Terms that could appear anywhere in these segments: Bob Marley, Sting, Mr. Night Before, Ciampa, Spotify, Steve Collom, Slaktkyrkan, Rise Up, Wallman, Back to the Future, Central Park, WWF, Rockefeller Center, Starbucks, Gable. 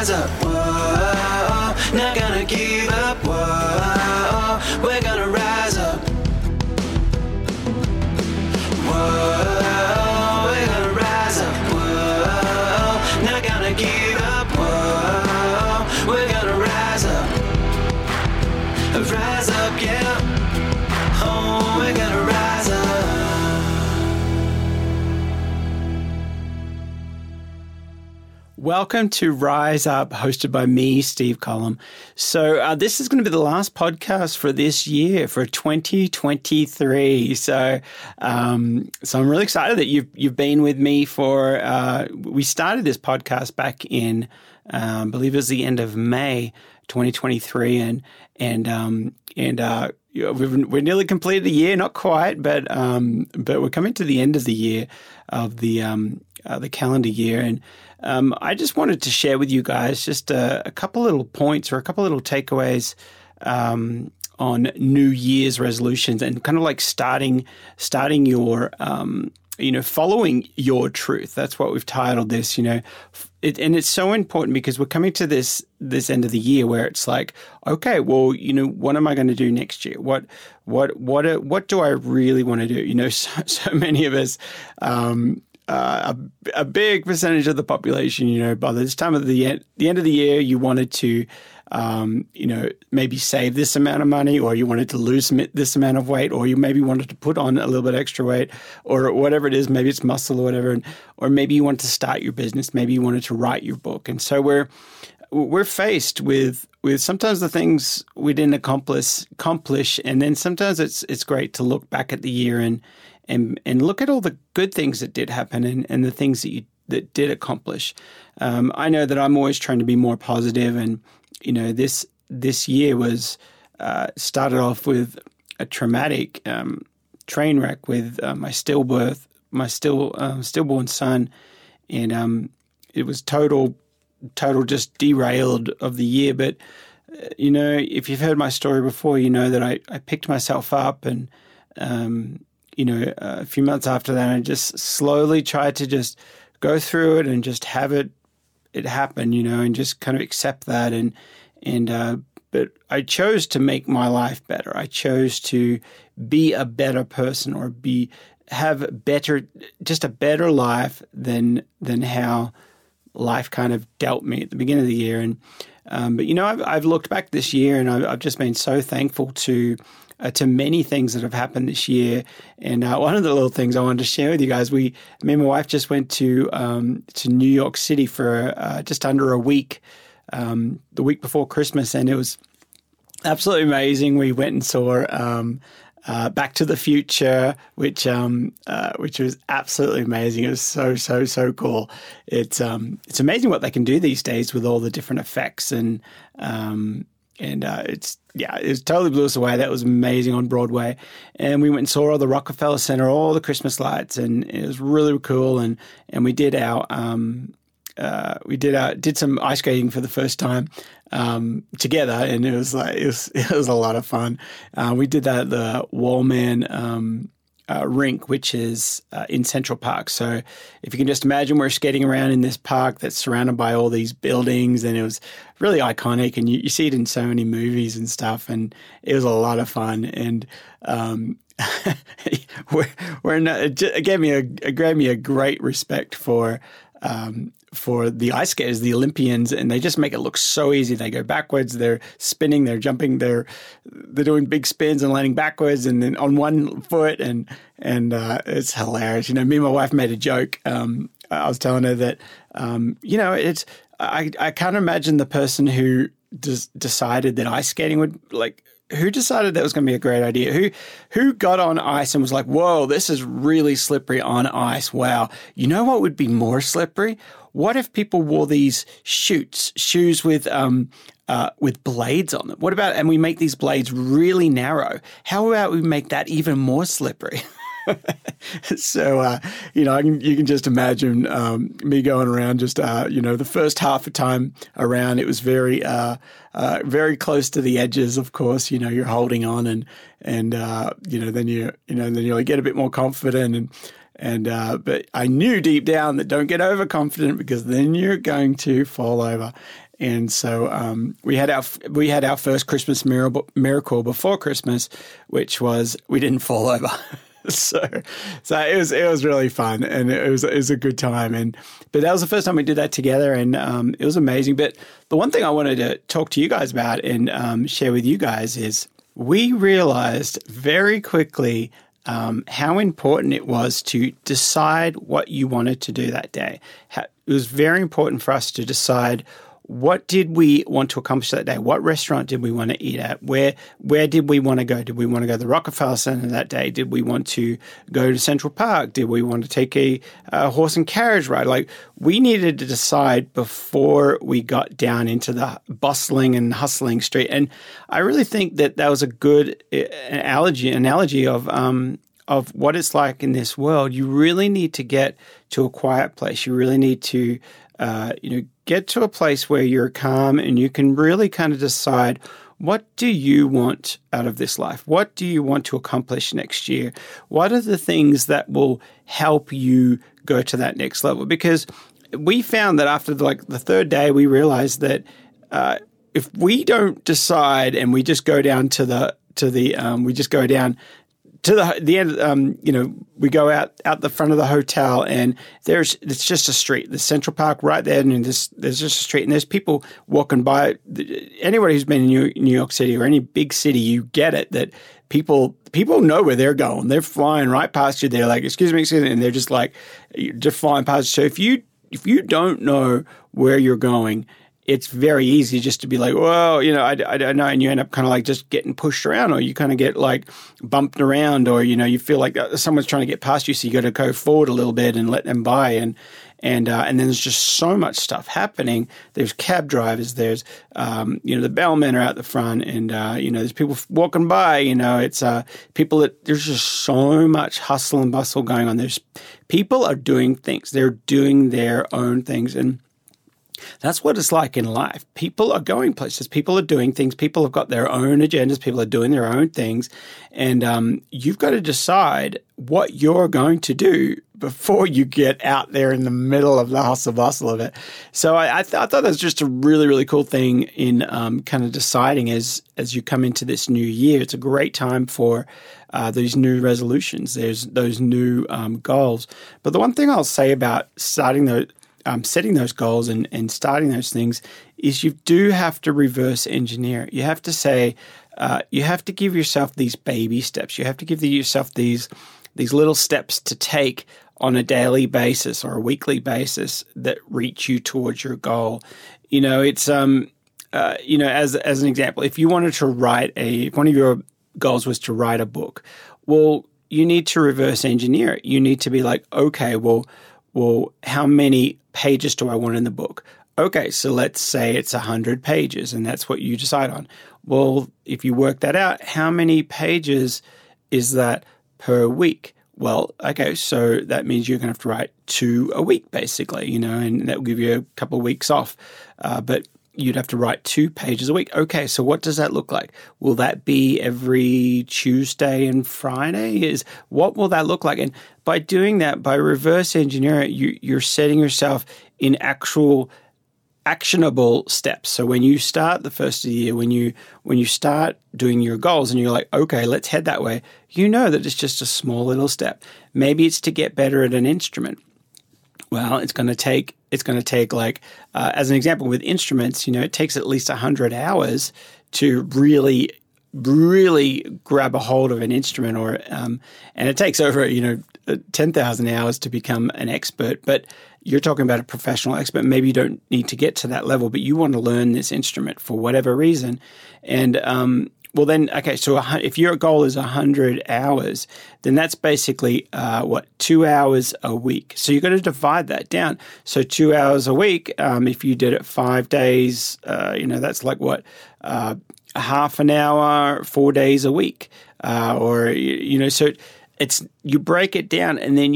rise up, whoa, not gonna give up, whoa, we're gonna rise up, whoa, we're gonna rise up, whoa, not gonna give up, whoa, we're gonna rise up, yeah, oh, we're gonna rise up. Welcome to Rise Up, hosted by me, Steve Collom. So this is going to be the last podcast for this year, for 2023. So I'm really excited that you've been with me for. We started this podcast back in, I believe it was the end of May, 2023, and we're nearly completed the year, not quite, but we're coming to the end of the year of the calendar year. And I just wanted to share with you guys just a couple little points or a couple little takeaways on New Year's resolutions and kind of like starting your, following your truth. That's what we've titled this, and it's so important because we're coming to this end of the year where it's like, okay, well, what am I going to do next year? What do I really want to do? So many of us, a big percentage of the population, by this time of the end of the year, you wanted to, maybe save this amount of money, or you wanted to lose this amount of weight, or you maybe wanted to put on a little bit extra weight, or whatever it is. Maybe it's muscle or whatever, or maybe you wanted to start your business. Maybe you wanted to write your book, and so we're faced with sometimes the things we didn't accomplish, and then sometimes it's great to look back at the year and look at all the good things that did happen and the things that did accomplish. I know that I'm always trying to be more positive, and this year was started off with a traumatic train wreck with my stillborn son, and it was total just derailed of the year. But if you've heard my story before, you know that I picked myself up and. A few months after that, I just slowly tried to just go through it and just have it happen, and just kind of accept that. But I chose to make my life better. I chose to be a better person or have a better life than how life kind of dealt me at the beginning of the year. And I've looked back this year, and I've just been so thankful to many things that have happened this year. And one of the little things I wanted to share with you guys, me and my wife just went to New York City for just under a week, the week before Christmas, and it was absolutely amazing. We went and saw Back to the Future, which was absolutely amazing. It was so cool. It's amazing what they can do these days with all the different effects and it totally blew us away. That was amazing on Broadway. And we went and saw all the Rockefeller Center, all the Christmas lights, and it was really cool. And we did our did some ice skating for the first time together, and it was a lot of fun. We did that at the Wallman rink, which is in Central Park. So if you can just imagine, we're skating around in this park that's surrounded by all these buildings, and it was really iconic, and you see it in so many movies and stuff, and it was a lot of fun. And it gave me a great respect for the ice skaters, the Olympians, and they just make it look so easy. They go backwards, they're spinning, they're jumping, they're doing big spins and landing backwards and then on one foot, and it's hilarious. Me and my wife made a joke. I was telling her that, it's I can't imagine the person who decided that ice skating would who decided that was going to be a great idea? Who got on ice and was like, whoa, this is really slippery on ice. Wow. You know what would be more slippery? What if people wore these shoes with blades on them? What about, and we make these blades really narrow. How about we make that even more slippery? So, you can just imagine me going around just, the first half of time around, it was very close to the edges, of course, you're holding on and then you get a bit more confident and but I knew deep down that don't get overconfident because then you're going to fall over. And so we had our first Christmas miracle before Christmas, which was we didn't fall over. So it was really fun, and it was a good time. But that was the first time we did that together, and it was amazing. But the one thing I wanted to talk to you guys about and share with you guys is we realized very quickly how important it was to decide what you wanted to do that day. It was very important for us to decide what did we want to accomplish that day? What restaurant did we want to eat at? Where did we want to go? Did we want to go to the Rockefeller Center that day? Did we want to go to Central Park? Did we want to take a horse and carriage ride? Like, we needed to decide before we got down into the bustling and hustling street. And I really think that was a good analogy of what it's like in this world. You really need to get to a quiet place. You really need to get to a place where you're calm and you can really kind of decide, what do you want out of this life? What do you want to accomplish next year? What are the things that will help you go to that next level? Because we found that after the third day, we realized that if we don't decide and we just go down to the end, we go out the front of the hotel, and it's just a street. There's Central Park right there, and there's just a street, and there's people walking by. Anybody who's been in New York City or any big city, you get it that people know where they're going. They're flying right past you. They're like, excuse me, and they're just like, just flying past you. So if you don't know where you're going, it's very easy just to be like, well, I don't know. And you end up kind of like just getting pushed around, or you kind of get like bumped around, or, you feel like someone's trying to get past you. So you got to go forward a little bit and let them by. And then there's just so much stuff happening. There's cab drivers. There's, the bellmen are out the front, and, there's people walking by, it's there's just so much hustle and bustle going on. There's people are doing things. They're doing their own things. And that's what it's like in life. People are going places. People are doing things. People have got their own agendas. People are doing their own things. And you've got to decide what you're going to do before you get out there in the middle of the hustle bustle of it. So I thought that was just a really, really cool thing in kind of deciding as you come into this new year. It's a great time for these new resolutions. There's those new goals. But the one thing I'll say about setting those goals and starting those things is you do have to reverse engineer it. You have to say, you have to give yourself these baby steps. You have to give yourself these little steps to take on a daily basis or a weekly basis that reach you towards your goal. As an example, if you wanted to write if one of your goals was to write a book, well, you need to reverse engineer it. You need to be like, okay, well, how many pages do I want in the book? Okay, so let's say it's 100 pages, and that's what you decide on. Well, if you work that out, how many pages is that per week? Well, okay, so that means you're going to have to write 2 a week, basically, and that will give you a couple of weeks off. But you'd have to write 2 pages a week. Okay, so what does that look like? Will that be every Tuesday and Friday? What will that look like? And by doing that, by reverse engineering, you're setting yourself in actual actionable steps. So when you start the first of the year, when you start doing your goals and you're like, okay, let's head that way, that it's just a small little step. Maybe it's to get better at an instrument. Well, it's going to take as an example with instruments, it takes at least 100 hours to really, really grab a hold of an instrument, or and it takes over, 10,000 hours to become an expert. But you're talking about a professional expert. Maybe you don't need to get to that level, but you want to learn this instrument for whatever reason. And so if your goal is 100 hours, then that's basically 2 hours a week. So you've got to divide that down. So 2 hours a week, if you did it 5 days, that's like what, half an hour, 4 days a week, so it's, you break it down, and then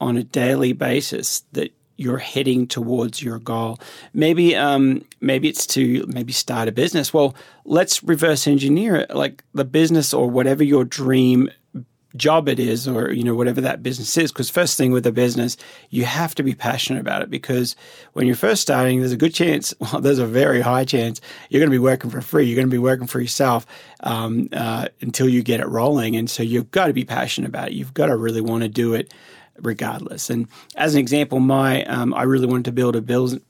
on a daily basis that you're heading towards your goal. Maybe it's to start a business. Well, let's reverse engineer it. Like the business or whatever your dream job it is, or, you know, whatever that business is. Because first thing with a business, you have to be passionate about it, because when you're first starting, there's a good chance, well, there's a very high chance you're going to be working for free. You're going to be working for yourself until you get it rolling. And so you've got to be passionate about it. You've got to really want to do it regardless. And as an example, my I really wanted to build a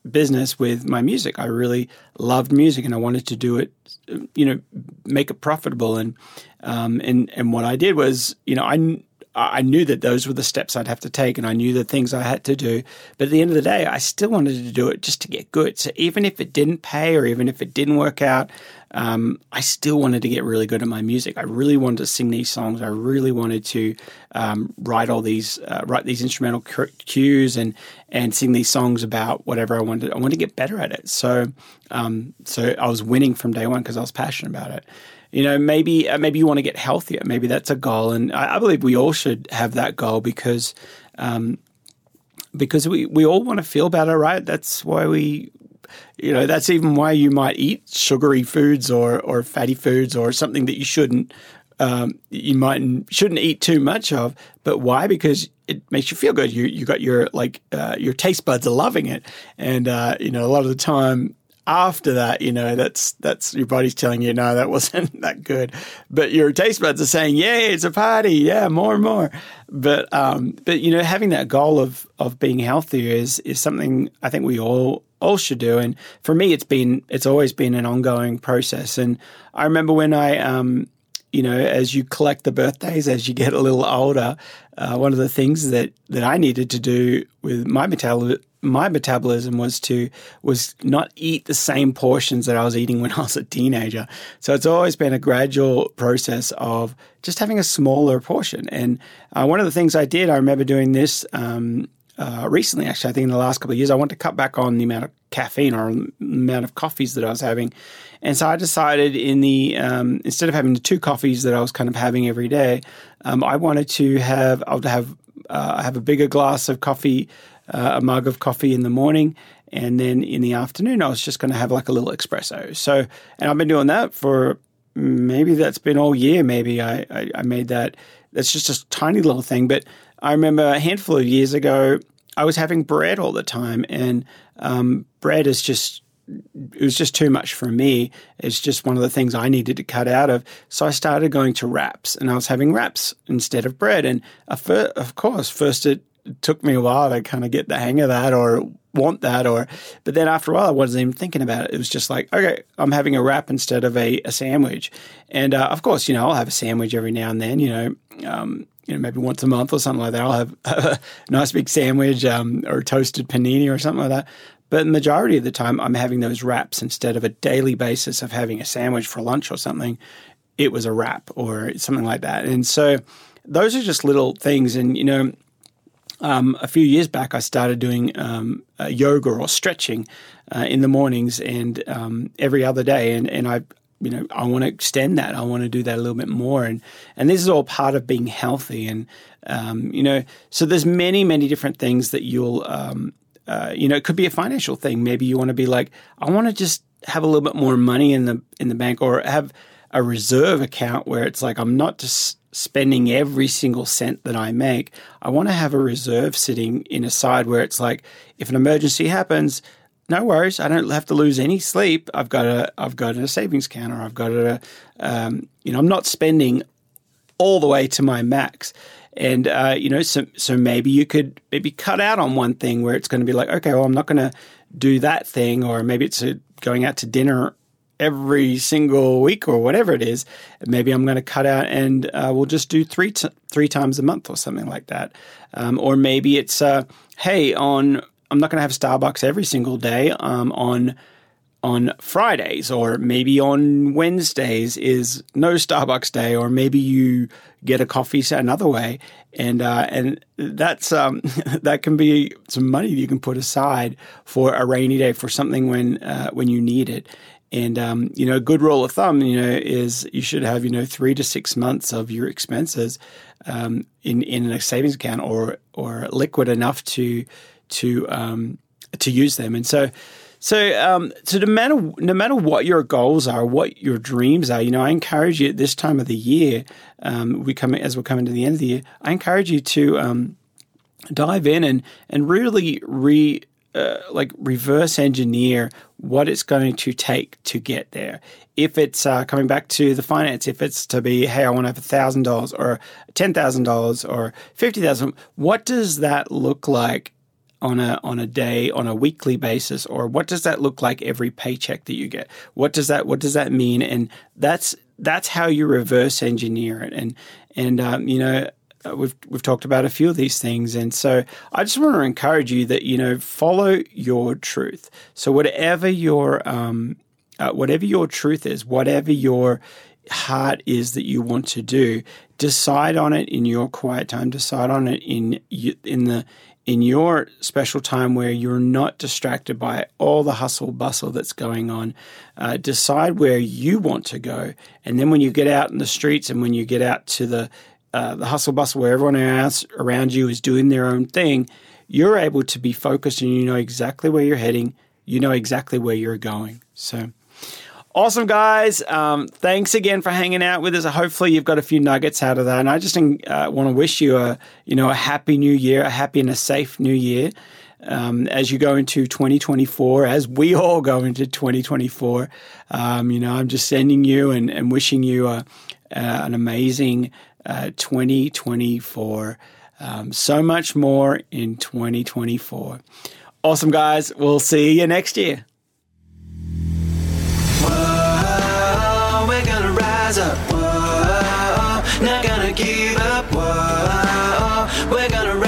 business with my music. I really loved music, and I wanted to do it, you know, make it profitable. And what I did was, you know, I knew that those were the steps I'd have to take, and I knew the things I had to do. But at the end of the day, I still wanted to do it just to get good. So even if it didn't pay, or even if it didn't work out, I still wanted to get really good at my music. I really wanted to sing these songs. I really wanted to write these instrumental cues and sing these songs about whatever I wanted. I wanted to get better at it. So I was winning from day one because I was passionate about it. You know, maybe you want to get healthier. Maybe that's a goal, and I believe we all should have that goal, because we all want to feel better, right? That's why we, you know, that's even why you might eat sugary foods or fatty foods or something that you shouldn't. You shouldn't eat too much of, but why? Because it makes you feel good. You got your taste buds are loving it, and you know, a lot of the time. After that, you know, that's your body's telling you, no, that wasn't that good. But your taste buds are saying, yeah, it's a party. Yeah, more and more. But you know, having that goal of being healthier is something I think we all should do. And for me, it's always been an ongoing process. And I remember when I, you know, as you collect the birthdays, as you get a little older, one of the things that I needed to do with my metabolism was not eat the same portions that I was eating when I was a teenager. So it's always been a gradual process of just having a smaller portion. And one of the things I did, I remember doing this recently, actually, I think in the last couple of years, I wanted to cut back on the amount of caffeine or amount of coffees that I was having. And so I decided instead of having the two coffees that I was kind of having every day, I wanted to have a bigger glass of coffee, a mug of coffee in the morning, and then in the afternoon, I was just going to have like a little espresso. So, and I've been doing that for maybe that's been all year. Maybe I made that. That's just a tiny little thing. But I remember a handful of years ago, I was having bread all the time, and bread is just, it was just too much for me. It's just one of the things I needed to cut out of. So I started going to wraps, and I was having wraps instead of bread. And of course, first it took me a while to kind of get the hang of that or want that, but then after a while, I wasn't even thinking about it. It was just like, okay, I'm having a wrap instead of a sandwich. And of course, you know, I'll have a sandwich every now and then, you know, maybe once a month or something like that. I'll have a nice big sandwich or a toasted panini or something like that. But the majority of the time, I'm having those wraps instead of a daily basis of having a sandwich for lunch or something. It was a wrap or something like that. And so those are just little things. And, you know, a few years back, I started doing yoga or stretching in the mornings and every other day. And I, you know, I want to extend that. I want to do that a little bit more. And this is all part of being healthy. And, you know, so there's many, many different things that you'll you know, it could be a financial thing. Maybe you want to be like, I want to just have a little bit more money in the bank, or have a reserve account where it's like I'm not just spending every single cent that I make. I want to have a reserve sitting in a side where it's like, if an emergency happens, no worries, I don't have to lose any sleep. I've got a savings account, or I've got a, you know, I'm not spending all the way to my max. And, you know, so maybe you could cut out on one thing where it's going to be like, okay, well, I'm not going to do that thing. Or maybe it's going out to dinner every single week or whatever it is. Maybe I'm going to cut out and we'll just do three times a month or something like that. Or maybe it's, hey, I'm not going to have Starbucks every single day on Fridays, or maybe on Wednesdays is no Starbucks day, or maybe you get a coffee another way, and that's that can be some money you can put aside for a rainy day, for something when you need it. And you know, a good rule of thumb, you know, is you should have, you know, 3 to 6 months of your expenses in a savings account or liquid enough to use them. And so. So, no matter what your goals are, what your dreams are, I encourage you at this time of the year, we're coming to the end of the year, I encourage you to dive in and really reverse engineer what it's going to take to get there. If it's coming back to the finance, if it's to be, hey, I want to have $1,000 or $10,000 or $50,000, what does that look like on a day, on a weekly basis? Or what does that look like every paycheck that you get? What does that mean? And that's how you reverse engineer it. We've talked about a few of these things. And so I just want to encourage you that, follow your truth. So whatever your truth is, whatever your heart is that you want to do, decide on it in your quiet time, decide on it in your special time where you're not distracted by all the hustle bustle that's going on. Decide where you want to go. And then when you get out in the streets and when you get out to the hustle bustle where everyone else around you is doing their own thing, you're able to be focused and you know exactly where you're heading. You know exactly where you're going. So awesome, guys. Thanks again for hanging out with us. Hopefully you've got a few nuggets out of that. And I just want to wish you a happy new year, a happy and a safe new year. As you go into 2024, as we all go into 2024, I'm just sending you and wishing you an amazing 2024. So much more in 2024. Awesome, guys. We'll see you next year. Whoa, we're gonna rise up. Whoa, not gonna give up. Whoa, we're gonna